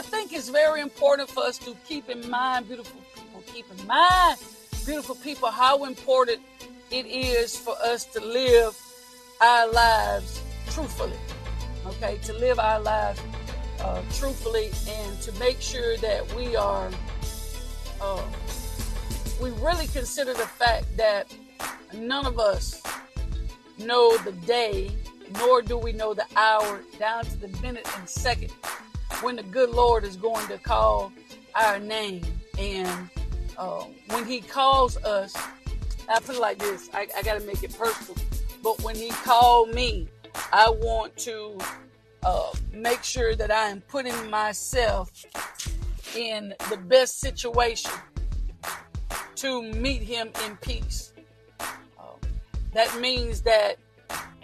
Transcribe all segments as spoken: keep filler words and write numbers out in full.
I think it's very important for us to keep in mind, beautiful people, keep in mind, beautiful people, how important it is for us to live our lives truthfully, okay? To live our lives uh, truthfully and to make sure that we are, uh, we really consider the fact that none of us know the day, nor do we know the hour, down to the minute and second, when the good Lord is going to call our name. And uh, when he calls us, I put it like this, I, I got to make it personal. But when he called me, I want to uh, make sure that I am putting myself in the best situation to meet him in peace. Uh, that means that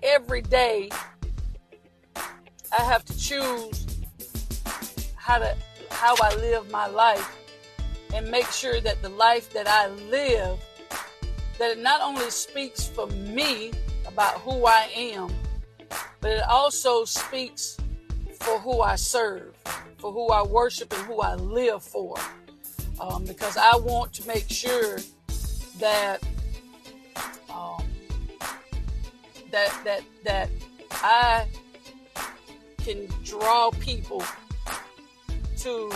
every day I have to choose how to how I live my life and make sure that the life that I live, that it not only speaks for me, about who I am, but it also speaks for who I serve, for who I worship, and who I live for. Um, because I want to make sure that um, that that that I can draw people to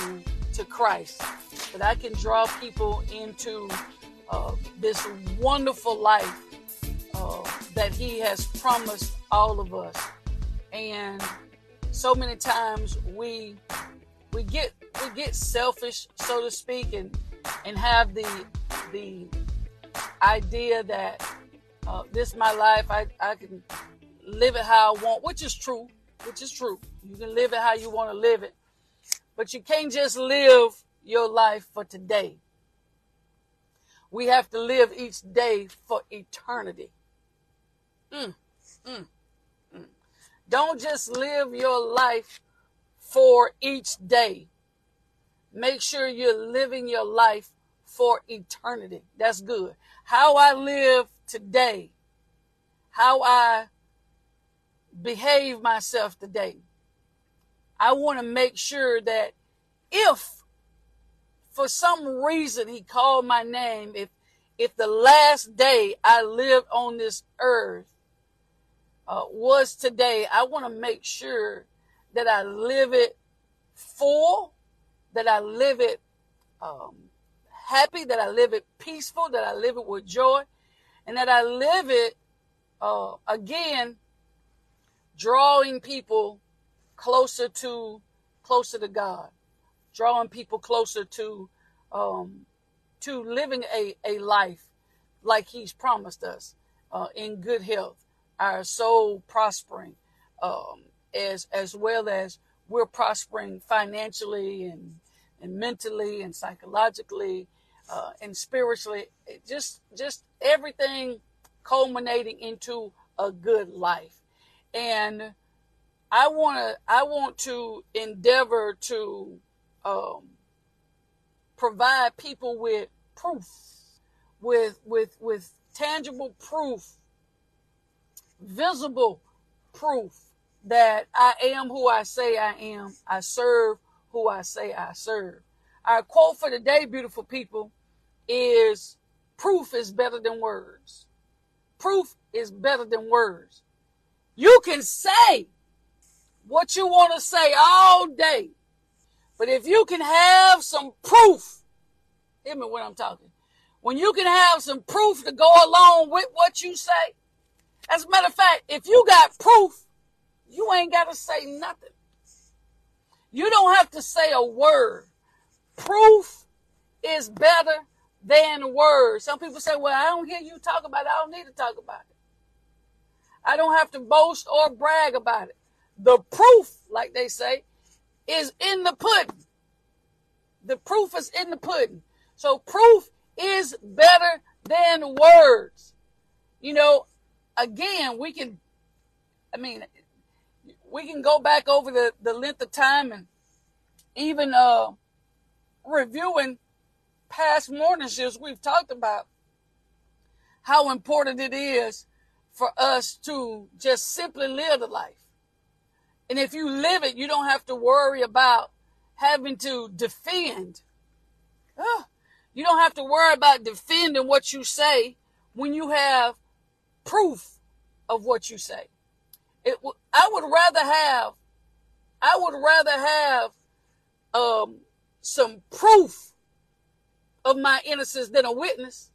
to Christ, that I can draw people into uh, this wonderful life Uh, that he has promised all of us. And so many times we we get we get selfish, so to speak, and and have the the idea that uh, this is my life, I, I can live it how I want, which is true, which is true. You can live it how you want to live it, but you can't just live your life for today. We have to live each day for eternity. Mm, mm, mm. Don't just live your life for each day. Make sure you're living your life for eternity. That's good. How I live today, how I behave myself today, I want to make sure that if for some reason he called my name, if if the last day I lived on this earth Uh, was today, I want to make sure that I live it full, that I live it um, happy, that I live it peaceful, that I live it with joy, and that I live it, uh, again, drawing people closer to, closer to God, drawing people closer to, um, to living a, a life like he's promised us, uh, in good health, our soul prospering, um, as as well as we're prospering financially and, and mentally and psychologically uh, and spiritually, it just just everything culminating into a good life. And I wanna I want to endeavor to um, provide people with proof, with with with tangible proof, visible proof that I am who I say I am. I serve who I say I serve. Our quote for today, beautiful people, is proof is better than words. Proof is better than words. You can say what you want to say all day, but if you can have some proof, hear me when I'm talking, when you can have some proof to go along with what you say, as a matter of fact, if you got proof, you ain't got to say nothing. You don't have to say a word. Proof is better than words. Some people say, well, I don't hear you talk about it. I don't need to talk about it. I don't have to boast or brag about it. The proof, like they say, is in the pudding. The proof is in the pudding. So proof is better than words. You know, Again, we can, I mean, we can go back over the, the length of time and even uh, reviewing past morning shifts. We've talked about how important it is for us to just simply live the life. And if you live it, you don't have to worry about having to defend. Oh, you don't have to worry about defending what you say when you have proof of what you say. It w- I would rather have, I would rather have um, some proof of my innocence than a witness,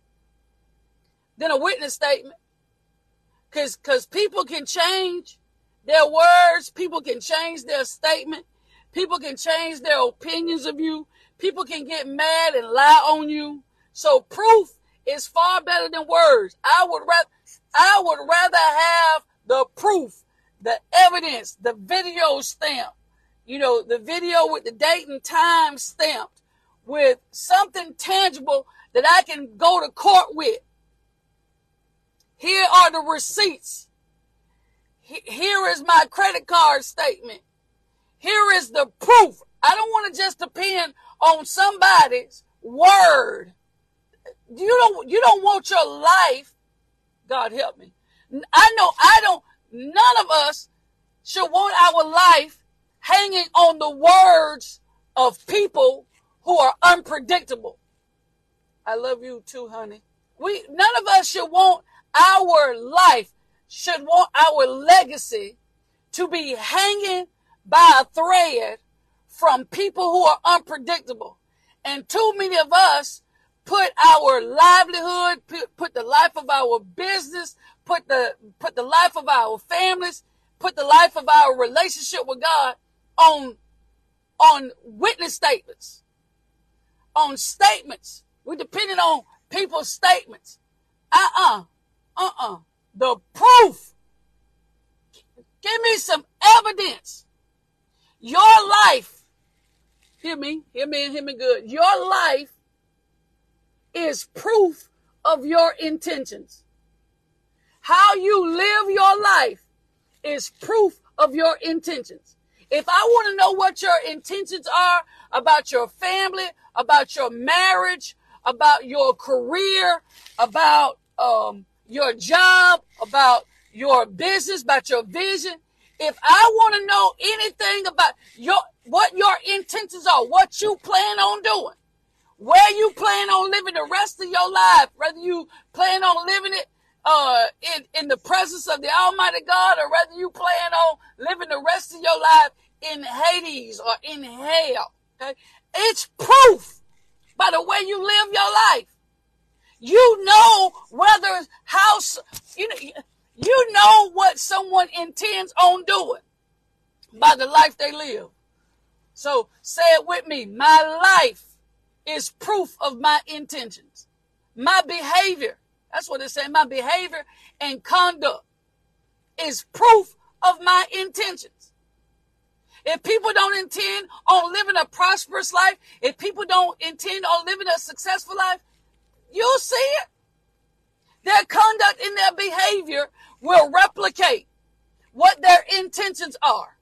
than a witness statement. Because because people can change their words, people can change their statement, people can change their opinions of you, people can get mad and lie on you. So proof is far better than words. I would rather, I would rather have the proof, the evidence, the video stamp, you know, the video with the date and time stamped, with something tangible that I can go to court with. Here are the receipts. Here is my credit card statement. Here is the proof. I don't want to just depend on somebody's word. You don't, you don't want your life. God help me. I know I don't, none of us should want our life hanging on the words of people who are unpredictable. I love you too, honey. We, none of us should want our life, should want our legacy to be hanging by a thread from people who are unpredictable. And too many of us put our livelihood, put the life of our business, put the, put the life of our families, put the life of our relationship with God on, on witness statements, on statements. We're depending on people's statements. Uh-uh. Uh-uh. The proof. Give me some evidence. Your life. Hear me. Hear me and hear me good. Your life is proof of your intentions. How you live your life is proof of your intentions. If I want to know what your intentions are about your family, about your marriage, about your career, about um, your job, about your business, about your vision, if I want to know anything about your, what your intentions are, what you plan on doing, where you plan on living the rest of your life, whether you plan on living it uh, in, in the presence of the Almighty God, or whether you plan on living the rest of your life in Hades or in hell, okay? It's proof by the way you live your life. You know whether how you know, you know what someone intends on doing by the life they live. So say it with me. My life is proof of my intentions. My behavior, that's what it says, my behavior and conduct is proof of my intentions. If people don't intend on living a prosperous life, if people don't intend on living a successful life, you'll see it. Their conduct and their behavior will replicate what their intentions are.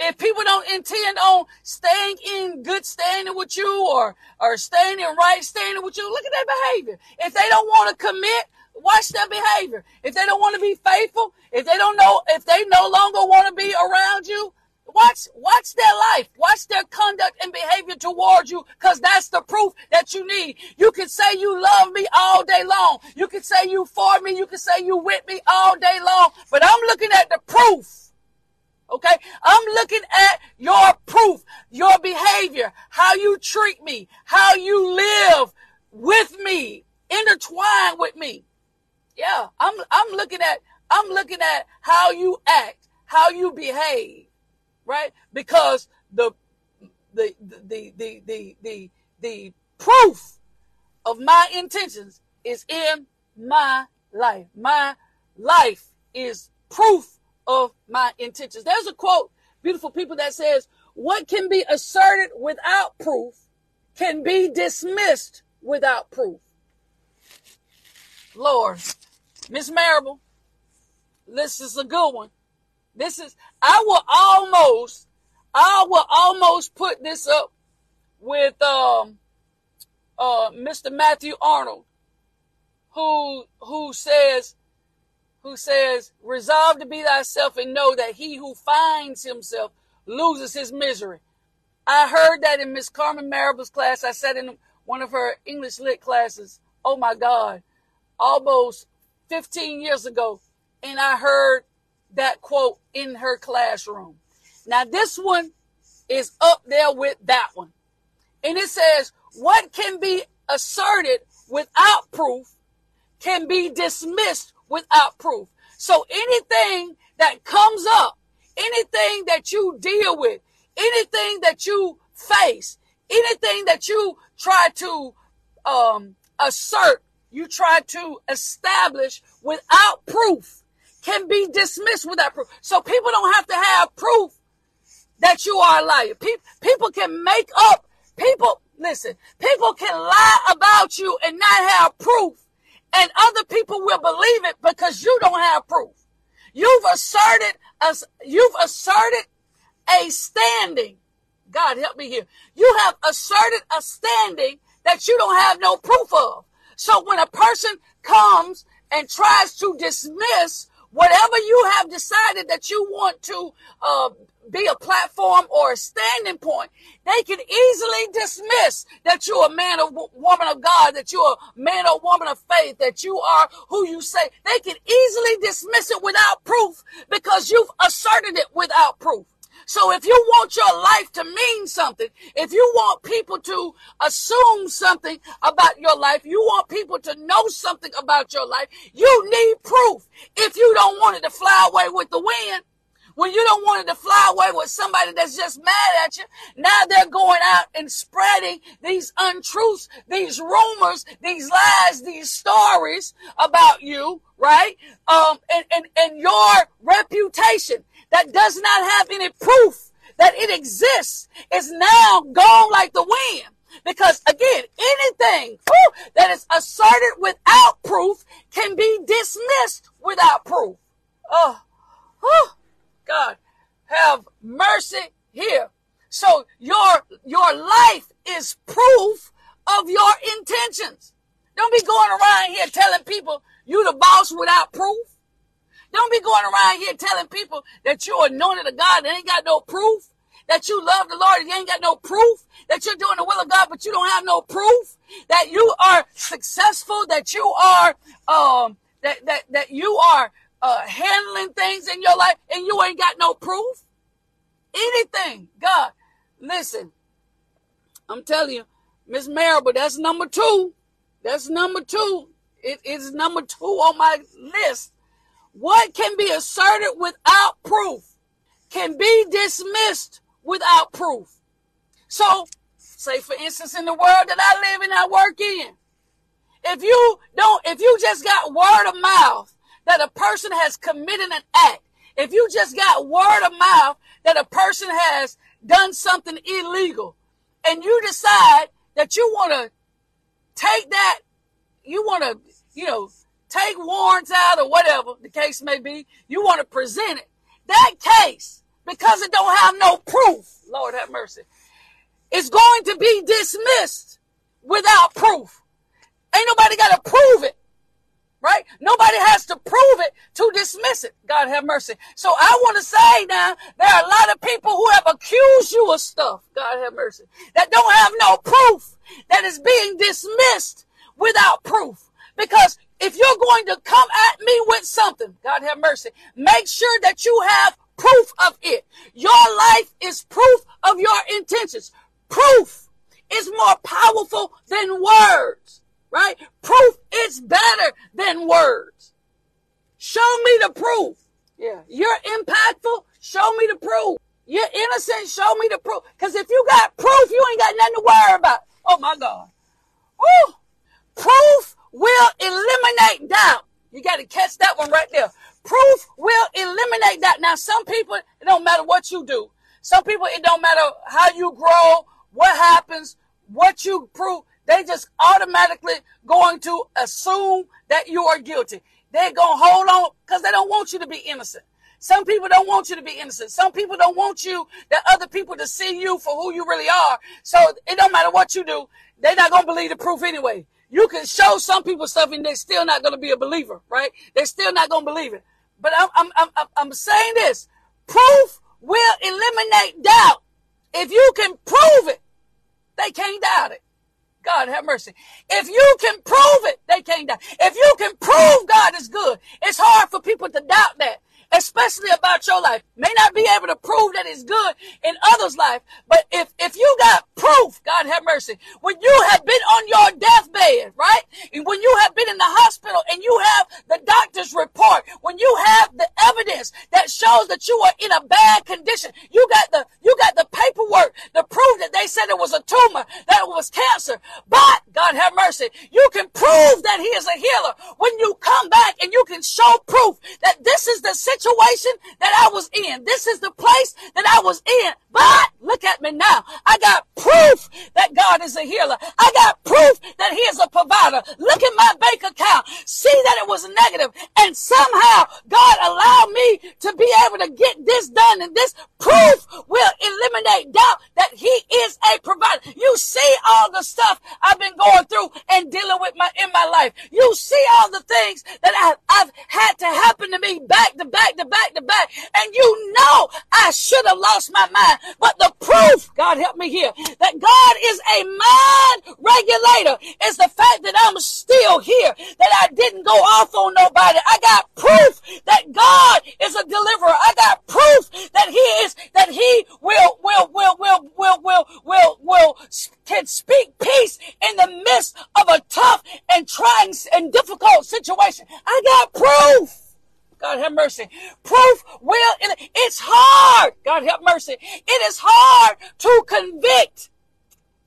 If people don't intend on staying in good standing with you, or, or staying in right standing with you, look at their behavior. If they don't want to commit, watch their behavior. If they don't want to be faithful, if they don't know, if they no longer want to be around you, watch, watch their life, watch their conduct and behavior towards you, because that's the proof that you need. You can say you love me all day long. You can say you for me. You can say you with me all day long, but I'm looking at the proof. Okay, I'm looking at your proof, your behavior, how you treat me, how you live with me, intertwine with me. Yeah, I'm I'm looking at I'm looking at how you act, how you behave, right? Because the the the the the the, the proof of my intentions is in my life. My life is proof of my intentions. There's a quote, beautiful people, that says, what can be asserted without proof can be dismissed without proof. Lord, Miss Marable, this is a good one. This is, I will almost, I will almost put this up with um, uh, Mister Matthew Arnold, who, who says, who says, resolve to be thyself and know that he who finds himself loses his misery. I heard that in Miss Carmen Marable's class. I sat in one of her English Lit classes, oh my God, almost fifteen years ago. And I heard that quote in her classroom. Now this one is up there with that one. And it says, what can be asserted without proof can be dismissed without proof. So anything that comes up, anything that you deal with, anything that you face, anything that you try to um, assert, you try to establish without proof can be dismissed without proof. So people don't have to have proof that you are a liar. Pe- people can make up, people, listen, people can lie about you and not have proof, and other people will believe it because you don't have proof. You've asserted, as you've asserted a standing. God help me here. You have asserted a standing that you don't have no proof of. So when a person comes and tries to dismiss whatever you have decided that you want to uh, be a platform or a standing point, they can easily dismiss that you're a man or woman of God, that you're a man or woman of faith, that you are who you say. They can easily dismiss it without proof because you've asserted it without proof. So if you want your life to mean something, if you want people to assume something about your life, you want people to know something about your life, you need proof. If you don't want it to fly away with the wind, when you don't want it to fly away with somebody that's just mad at you, now they're going out and spreading these untruths, these rumors, these lies, these stories about you, right? Um, and, and, and your reputation that does not have any proof that it exists is now gone like the wind. Because again, anything whew, that is asserted without proof can be dismissed without proof. Oh, whew. God, have mercy here. So your, your life is proof of your intentions. Don't be going around here telling people you the boss without proof. Don't be going around here telling people that you're anointed of God and ain't got no proof, that you love the Lord and you ain't got no proof, that you're doing the will of God but you don't have no proof, that you are successful, that you are, um, that, that, that you are, Uh, handling things in your life and you ain't got no proof. Anything. God, listen, I'm telling you, Miss Marable, that's number two. That's number two. It is number two on my list. What can be asserted without proof can be dismissed without proof. So, say for instance, in the world that I live in, I work in, if you don't, if you just got word of mouth that a person has committed an act, if you just got word of mouth that a person has done something illegal, and you decide that you want to take that, you want to, you know, take warrants out or whatever the case may be, you want to present it, that case, because it don't have no proof, Lord have mercy, is going to be dismissed without proof. Ain't nobody got to prove it. Right? Nobody has to prove it to dismiss it. God have mercy. So I want to say now, there are a lot of people who have accused you of stuff, God have mercy, that don't have no proof, that is being dismissed without proof. Because if you're going to come at me with something, God have mercy, make sure that you have proof of it. Your life is proof of your intentions. Proof is more powerful than words. Right? Proof is better than words. Show me the proof. Yeah. You're impactful. Show me the proof. You're innocent. Show me the proof. Because if you got proof, you ain't got nothing to worry about. Oh my God. Woo. Proof will eliminate doubt. You got to catch that one right there. Proof will eliminate doubt. Now, some people, it don't matter what you do. Some people, it don't matter how you grow, what happens, what you prove. They just automatically going to assume that you are guilty. They're going to hold on because they don't want you to be innocent. Some people don't want you to be innocent. Some people don't want you, that other people to see you for who you really are. So it don't matter what you do. They're not going to believe the proof anyway. You can show some people stuff and they're still not going to be a believer, right? They're still not going to believe it. But I'm, I'm, I'm, I'm saying this. Proof will eliminate doubt. If you can prove it, they can't doubt it. God have mercy. If you can prove it, they can't doubt it. If you can prove God is good, it's hard for people to doubt that, especially about your life. May not be able to prove that it's good in others' life, but if, if you got proof, God have mercy, when you have been on your deathbed, right? When you have been in the hospital and you have the doctor's report, when you have the evidence that shows that you are in a bad condition, you got the, you got the paperwork to prove that they said it was a tumor, that it was cancer, but God have mercy, you can prove that he is a healer when you come back and you can show proof that this is the situation that I was in. This is the place that I was in. But look at me now. I got proof that God is a healer. I got proof that he is a provider. Look at my bank account. See that it was negative. And somehow God allowed me to be able to get this done. And this proof will eliminate doubt that he is a provider. You see all the stuff I've been going through and dealing with my in my life. You see all the things that I've, I've had to happen to me back to back. Back to back to back, and you know I should have lost my mind, but the proof, God help me here, that God is a mind regulator is the fact that I'm still here, that I didn't go off on nobody. I got proof that God is a deliverer. I got proof that he is, that he will will will will will will will will can speak peace in the midst of a tough and trying and difficult situation. I got proof. God have mercy. Proof will, it's hard. God have mercy. It is hard to convict.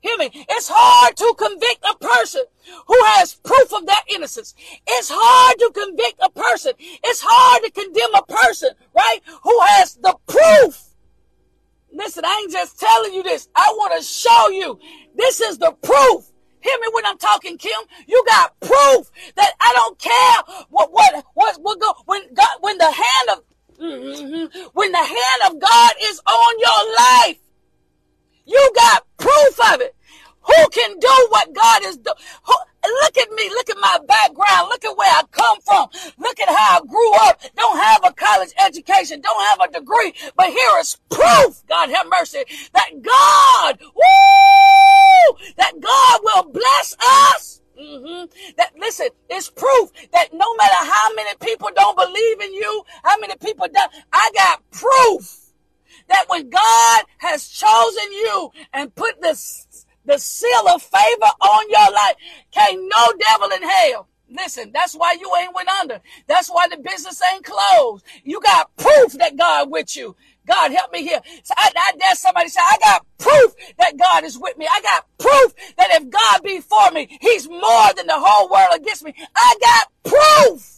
Hear me. It's hard to convict a person who has proof of their innocence. It's hard to convict a person. It's hard to condemn a person, right? Who has the proof. Listen, I ain't just telling you this. I want to show you. This is the proof. Hear me when I'm talking, Kim. You got proof that I don't care what what what what go when God when the hand of mm-hmm, when the hand of God is on your life. You got proof of it. Who can do what God is doing? Look at me. Look at my background. Look at where I come from. Look at how I grew up. Don't have a college education. Don't have a degree. But here is proof, God have mercy, that God, woo, that God will bless us. Mm-hmm. That, listen, it's proof that no matter how many people don't believe in you, how many people don't, I got proof that when God has chosen you and put this the seal of favor on your life, can't no devil in hell. Listen, that's why you ain't went under. That's why the business ain't closed. You got proof that God with you. God help me here. So I, I dare somebody say, I got proof that God is with me. I got proof that if God be for me, he's more than the whole world against me. I got proof.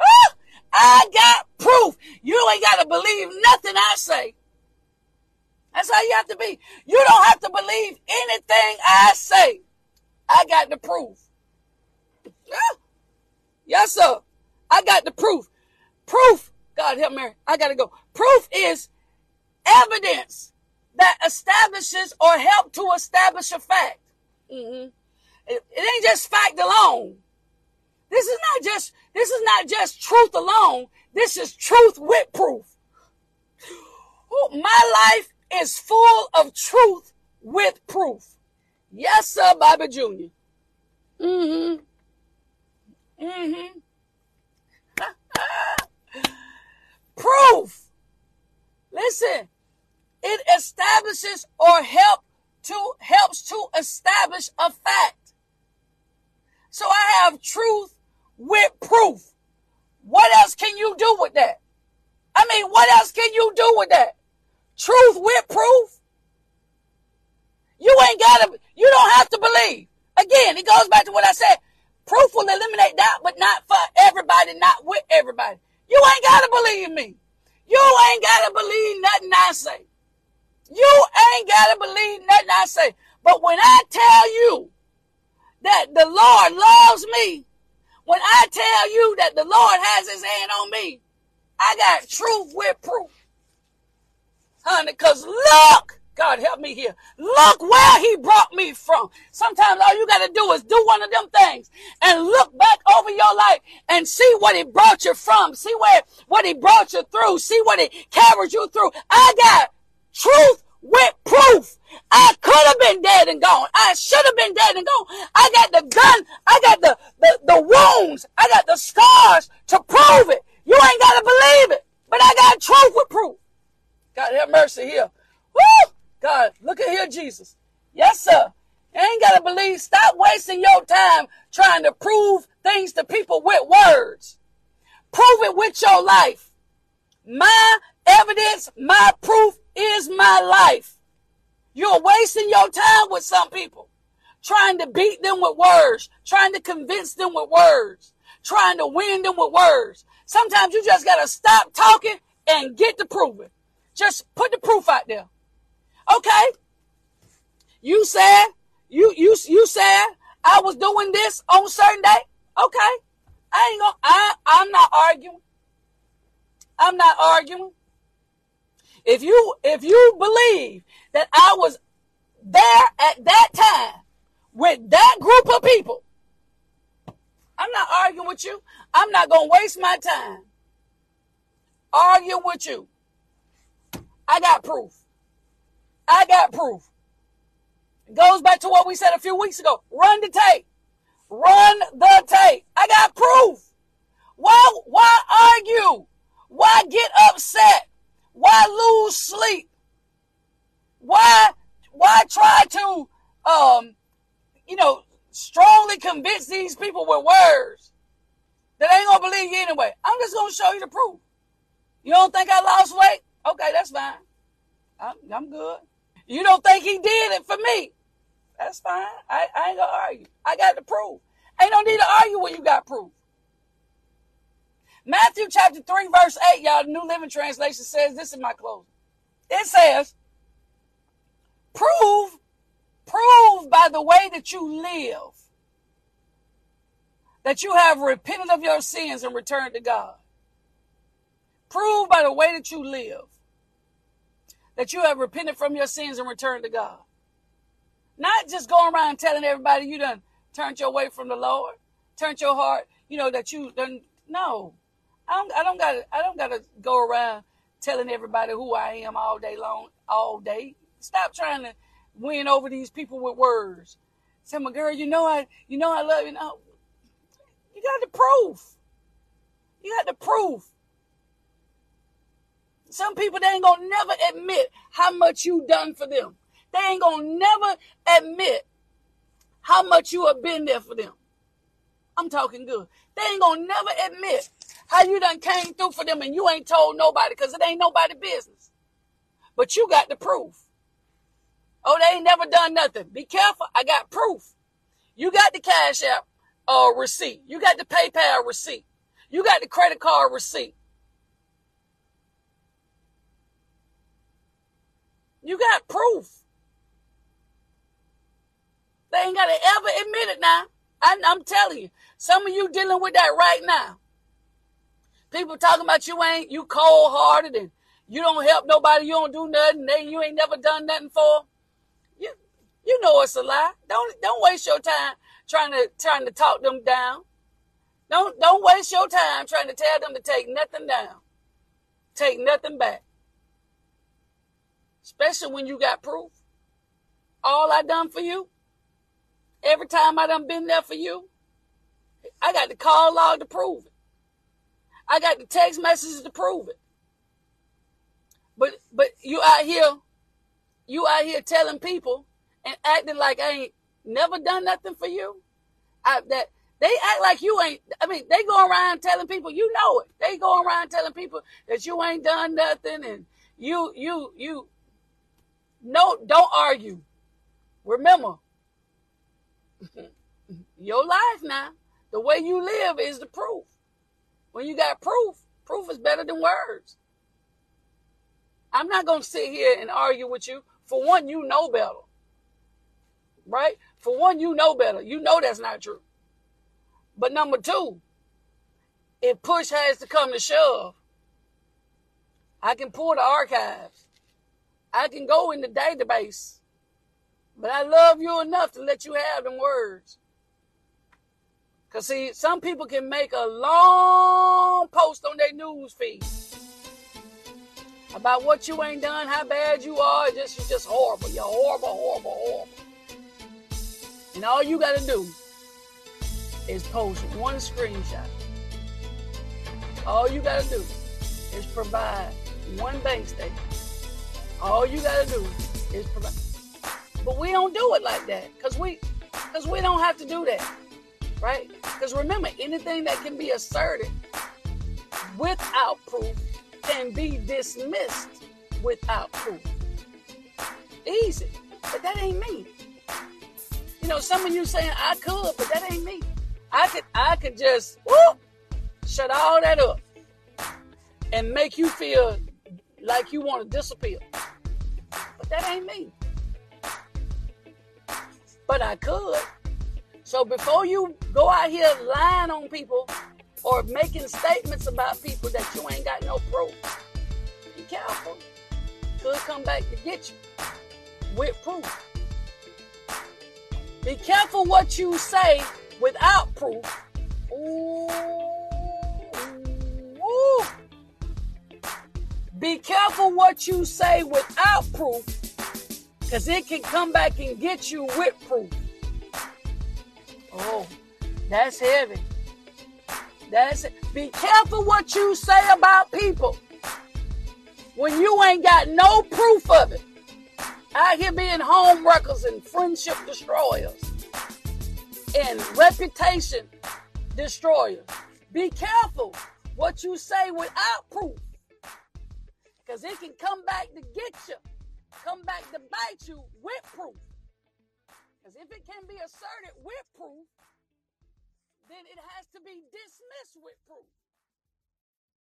Ah, I got proof. You ain't got to believe nothing I say. That's how you have to be. You don't have to believe anything I say. I got the proof. Yeah. Yes, sir. I got the proof. Proof. God help me. I got to go. Proof is evidence that establishes or help to establish a fact. Mm-hmm. It, it ain't just fact alone. This is not just, this is not just truth alone. This is truth with proof. Ooh, my life is full of truth with proof. Yes, sir, Bobby Junior Mm-hmm. Mm-hmm. Proof. Listen, it establishes or help to helps to establish a fact. So I have truth with proof. What else can you do with that? I mean, what else can you do with that? Truth with proof. You ain't gotta, you don't have to believe. Again, it goes back to what I said. Proof will eliminate doubt, but not for everybody, not with everybody. You ain't gotta believe me. You ain't gotta believe nothing I say. You ain't gotta believe nothing I say. But when I tell you that the Lord loves me, when I tell you that the Lord has his hand on me, I got truth with proof. Honey, because look, God help me here. Look where he brought me from. Sometimes all you got to do is do one of them things and look back over your life and see what he brought you from. See where what he brought you through. See what he carried you through. I got truth with proof. that should have been dead and gone. I got the gun. I got the, the, the wounds. I got the scars to prove it. You ain't got to believe it. But I got truth with proof. God have mercy here. Woo! God, look at here, Jesus. Yes, sir. You ain't got to believe. Stop wasting your time trying to prove things to people with words. Prove it with your life. My evidence, my proof is my life. You're wasting your time with some people, trying to beat them with words, trying to convince them with words, trying to win them with words. Sometimes you just got to stop talking and get the proving. Just put the proof out there. Okay. You said, you, you, you said I was doing this on certain day. Okay. I ain't gonna, I, I'm not arguing. I'm not arguing. If you, if you believe that I was there at that time with that group of people, I'm not arguing with you. I'm not going to waste my time arguing with you. I got proof. I got proof. It goes back to what we said a few weeks ago. Run the tape. Run the tape. I got proof. Why, why argue? Why get upset? Why lose sleep? Why, why try to, um, you know, strongly convince these people with words that they ain't going to believe you anyway? I'm just going to show you the proof. You don't think I lost weight? Okay, that's fine. I'm, I'm good. You don't think he did it for me? That's fine. I, I ain't going to argue. I got the proof. Ain't no need to argue when you got proof. Matthew chapter three, verse eight, y'all, the New Living Translation says this in my closing. It says, prove, prove by the way that you live that you have repented of your sins and returned to God. Prove by the way that you live that you have repented from your sins and returned to God. Not just going around telling everybody you done turned your way from the Lord, turned your heart, you know, that you done. No, I don't, I don't gotta, I don't gotta go around telling everybody who I am all day long, all day. Stop trying to win over these people with words. Say, my girl, you know I, you know I love you. No, you got the proof. You got the proof. Some people, they ain't gonna never admit how much you done for them. They ain't gonna never admit how much you have been there for them. I'm talking good. They ain't gonna never admit how you done came through for them and you ain't told nobody, because it ain't nobody's business. But you got the proof. Oh, they ain't never done nothing. Be careful. I got proof. You got the Cash App uh, receipt. You got the PayPal receipt. You got the credit card receipt. You got proof. They ain't got to ever admit it now. I, I'm telling you, some of you dealing with that right now. People talking about you ain't, you cold-hearted and you don't help nobody, you don't do nothing, they, you ain't never done nothing for them. You, you know it's a lie. Don't don't waste your time trying to trying to talk them down. Don't don't waste your time trying to tell them to take nothing down, take nothing back. Especially when you got proof. All I done for you, every time I done been there for you, I got the call log to prove it. I got the text messages to prove it. But but you out here, you out here telling people and acting like I ain't never done nothing for you. I, that they act like you ain't. I mean, they go around telling people, you know it. They go around telling people that you ain't done nothing, and you you you. No, don't argue. Remember, your life now, the way you live is the proof. When you got proof, proof is better than words. I'm not going to sit here and argue with you. For one, you know better. Right? For one, you know better. You know that's not true. But number two, if push has to come to shove, I can pull the archives. I can go in the database. But I love you enough to let you have them words. Because, see, some people can make a long post on their news feed about what you ain't done, how bad you are. Just, you're just horrible. You're horrible, horrible, horrible. And all you gotta do is post one screenshot. All you gotta do is provide one bank statement. All you gotta do is provide. But we don't do it like that, cause we, cause we don't have to do that, right? Cause remember, anything that can be asserted without proof can be dismissed without proof. Easy, but that ain't me. You know, some of you saying I could, but that ain't me. I could, I could just whoop, shut all that up and make you feel like you want to disappear. But that ain't me. But I could. So before you go out here lying on people or making statements about people that you ain't got no proof, be careful. Could come back to get you with proof. Be careful what you say without proof. Ooh. Ooh. Be careful what you say without proof, because it can come back and get you with proof. Oh, that's heavy. That's it. Be careful what you say about people when you ain't got no proof of it. Out here being home wreckers and friendship destroyers and reputation destroyers. Be careful what you say without proof, because it can come back to get you, come back to bite you with proof. Because if it can be asserted with proof, then it has to be dismissed with proof.